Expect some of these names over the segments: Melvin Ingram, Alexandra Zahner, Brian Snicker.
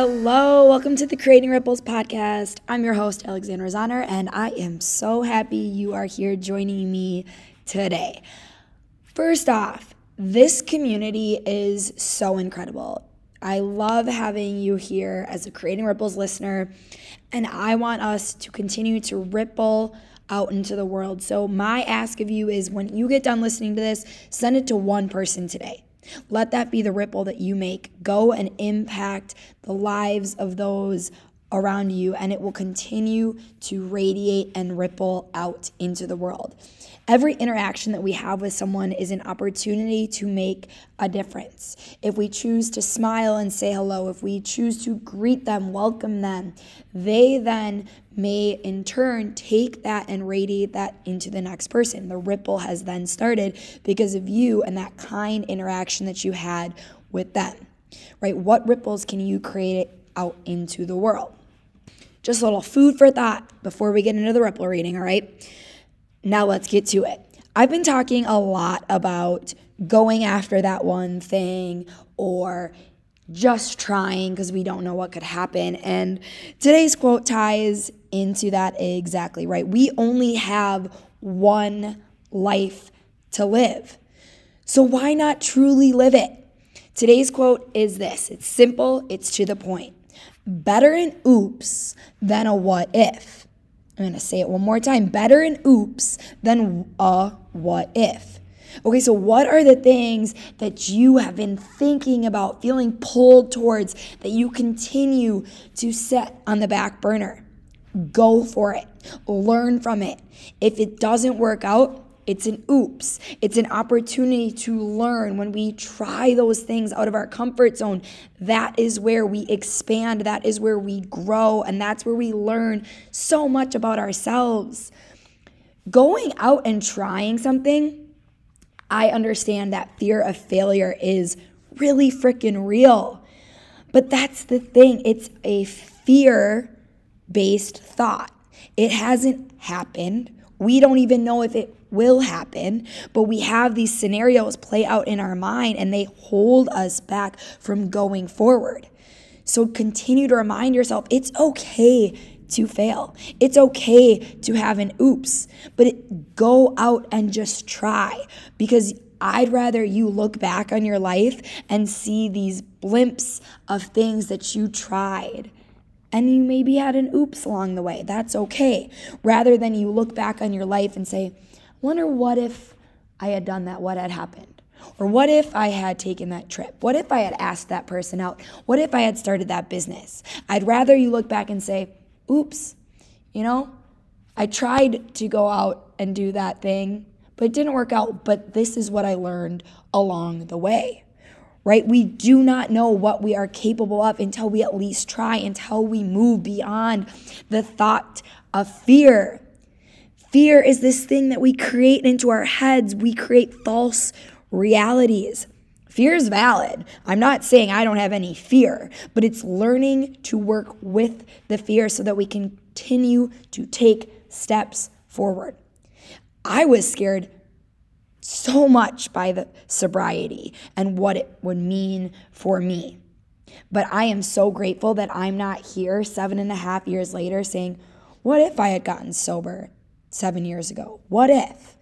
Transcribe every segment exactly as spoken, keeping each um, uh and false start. Hello, welcome to the Creating Ripples podcast. I'm your host, Alexandra Zahner, and I am so happy you are here joining me today. First off, this community is so incredible. I love having you here as a Creating Ripples listener, and I want us to continue to ripple out into the world. So my ask of you is when you get done listening to this, send it to one person today. Let that be the ripple that you make. Go and impact the lives of those around you, and it will continue to radiate and ripple out into the world. Every interaction that we have with someone is an opportunity to make a difference. If we choose to smile and say hello, if we choose to greet them, welcome them, they then may in turn take that and radiate that into the next person. The ripple has then started because of you and that kind interaction that you had with them, right? What ripples can you create out into the world? Just a little food for thought before we get into the ripple reading, all right? Now let's get to it. I've been talking a lot about going after that one thing or just trying because we don't know what could happen. And today's quote ties into that exactly, right? We only have one life to live. So why not truly live it? Today's quote is this. It's simple. It's to the point. Better an oops than a what if. I'm going to say it one more time. Better an oops than a what if. Okay, so what are the things that you have been thinking about, feeling pulled towards, that you continue to set on the back burner? Go for it. Learn from it. If it doesn't work out, it's an oops. It's an opportunity to learn. When we try those things out of our comfort zone, that is where we expand. That is where we grow. And that's where we learn so much about ourselves. Going out and trying something, I understand that fear of failure is really freaking real. But that's the thing. It's a fear-based thought. It hasn't happened. We don't even know if it will happen, but we have these scenarios play out in our mind and they hold us back from going forward. So continue to remind yourself it's okay to fail. It's okay to have an oops, but it, go out and just try, because I'd rather you look back on your life and see these blimps of things that you tried. And you maybe had an oops along the way. That's okay. Rather than you look back on your life and say, wonder what if I had done that, what had happened? Or what if I had taken that trip? What if I had asked that person out? What if I had started that business? I'd rather you look back and say, oops, you know, I tried to go out and do that thing, but it didn't work out. But this is what I learned along the way, right? We do not know what we are capable of until we at least try, until we move beyond the thought of fear. Fear is this thing that we create into our heads. We create false realities. Fear is valid. I'm not saying I don't have any fear, but it's learning to work with the fear so that we continue to take steps forward. I was scared so much by the sobriety and what it would mean for me. But I am so grateful that I'm not here seven and a half years later saying, what if I had gotten sober seven years ago? What if?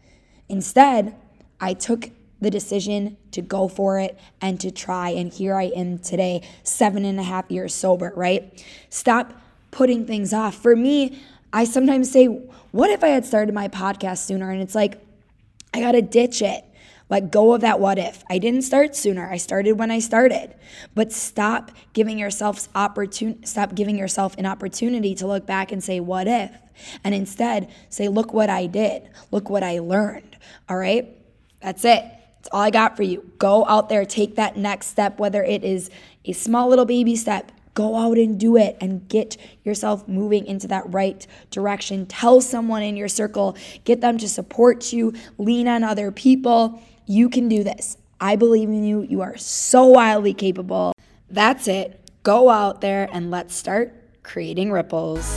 Instead, I took the decision to go for it and to try, and here I am today, seven and a half years sober, right? Stop putting things off. For me, I sometimes say, what if I had started my podcast sooner? And it's like, I gotta ditch it. Let go of that what if. I didn't start sooner. I started when I started. But stop giving yourself opportun- stop giving yourself an opportunity to look back and say, what if? And instead say, look what I did. Look what I learned. All right? That's it. That's all I got for you. Go out there. Take that next step, whether it is a small little baby step. Go out and do it and get yourself moving into that right direction. Tell someone in your circle. Get them to support you. Lean on other people. You can do this. I believe in you. You are so wildly capable. That's it. Go out there and let's start creating ripples.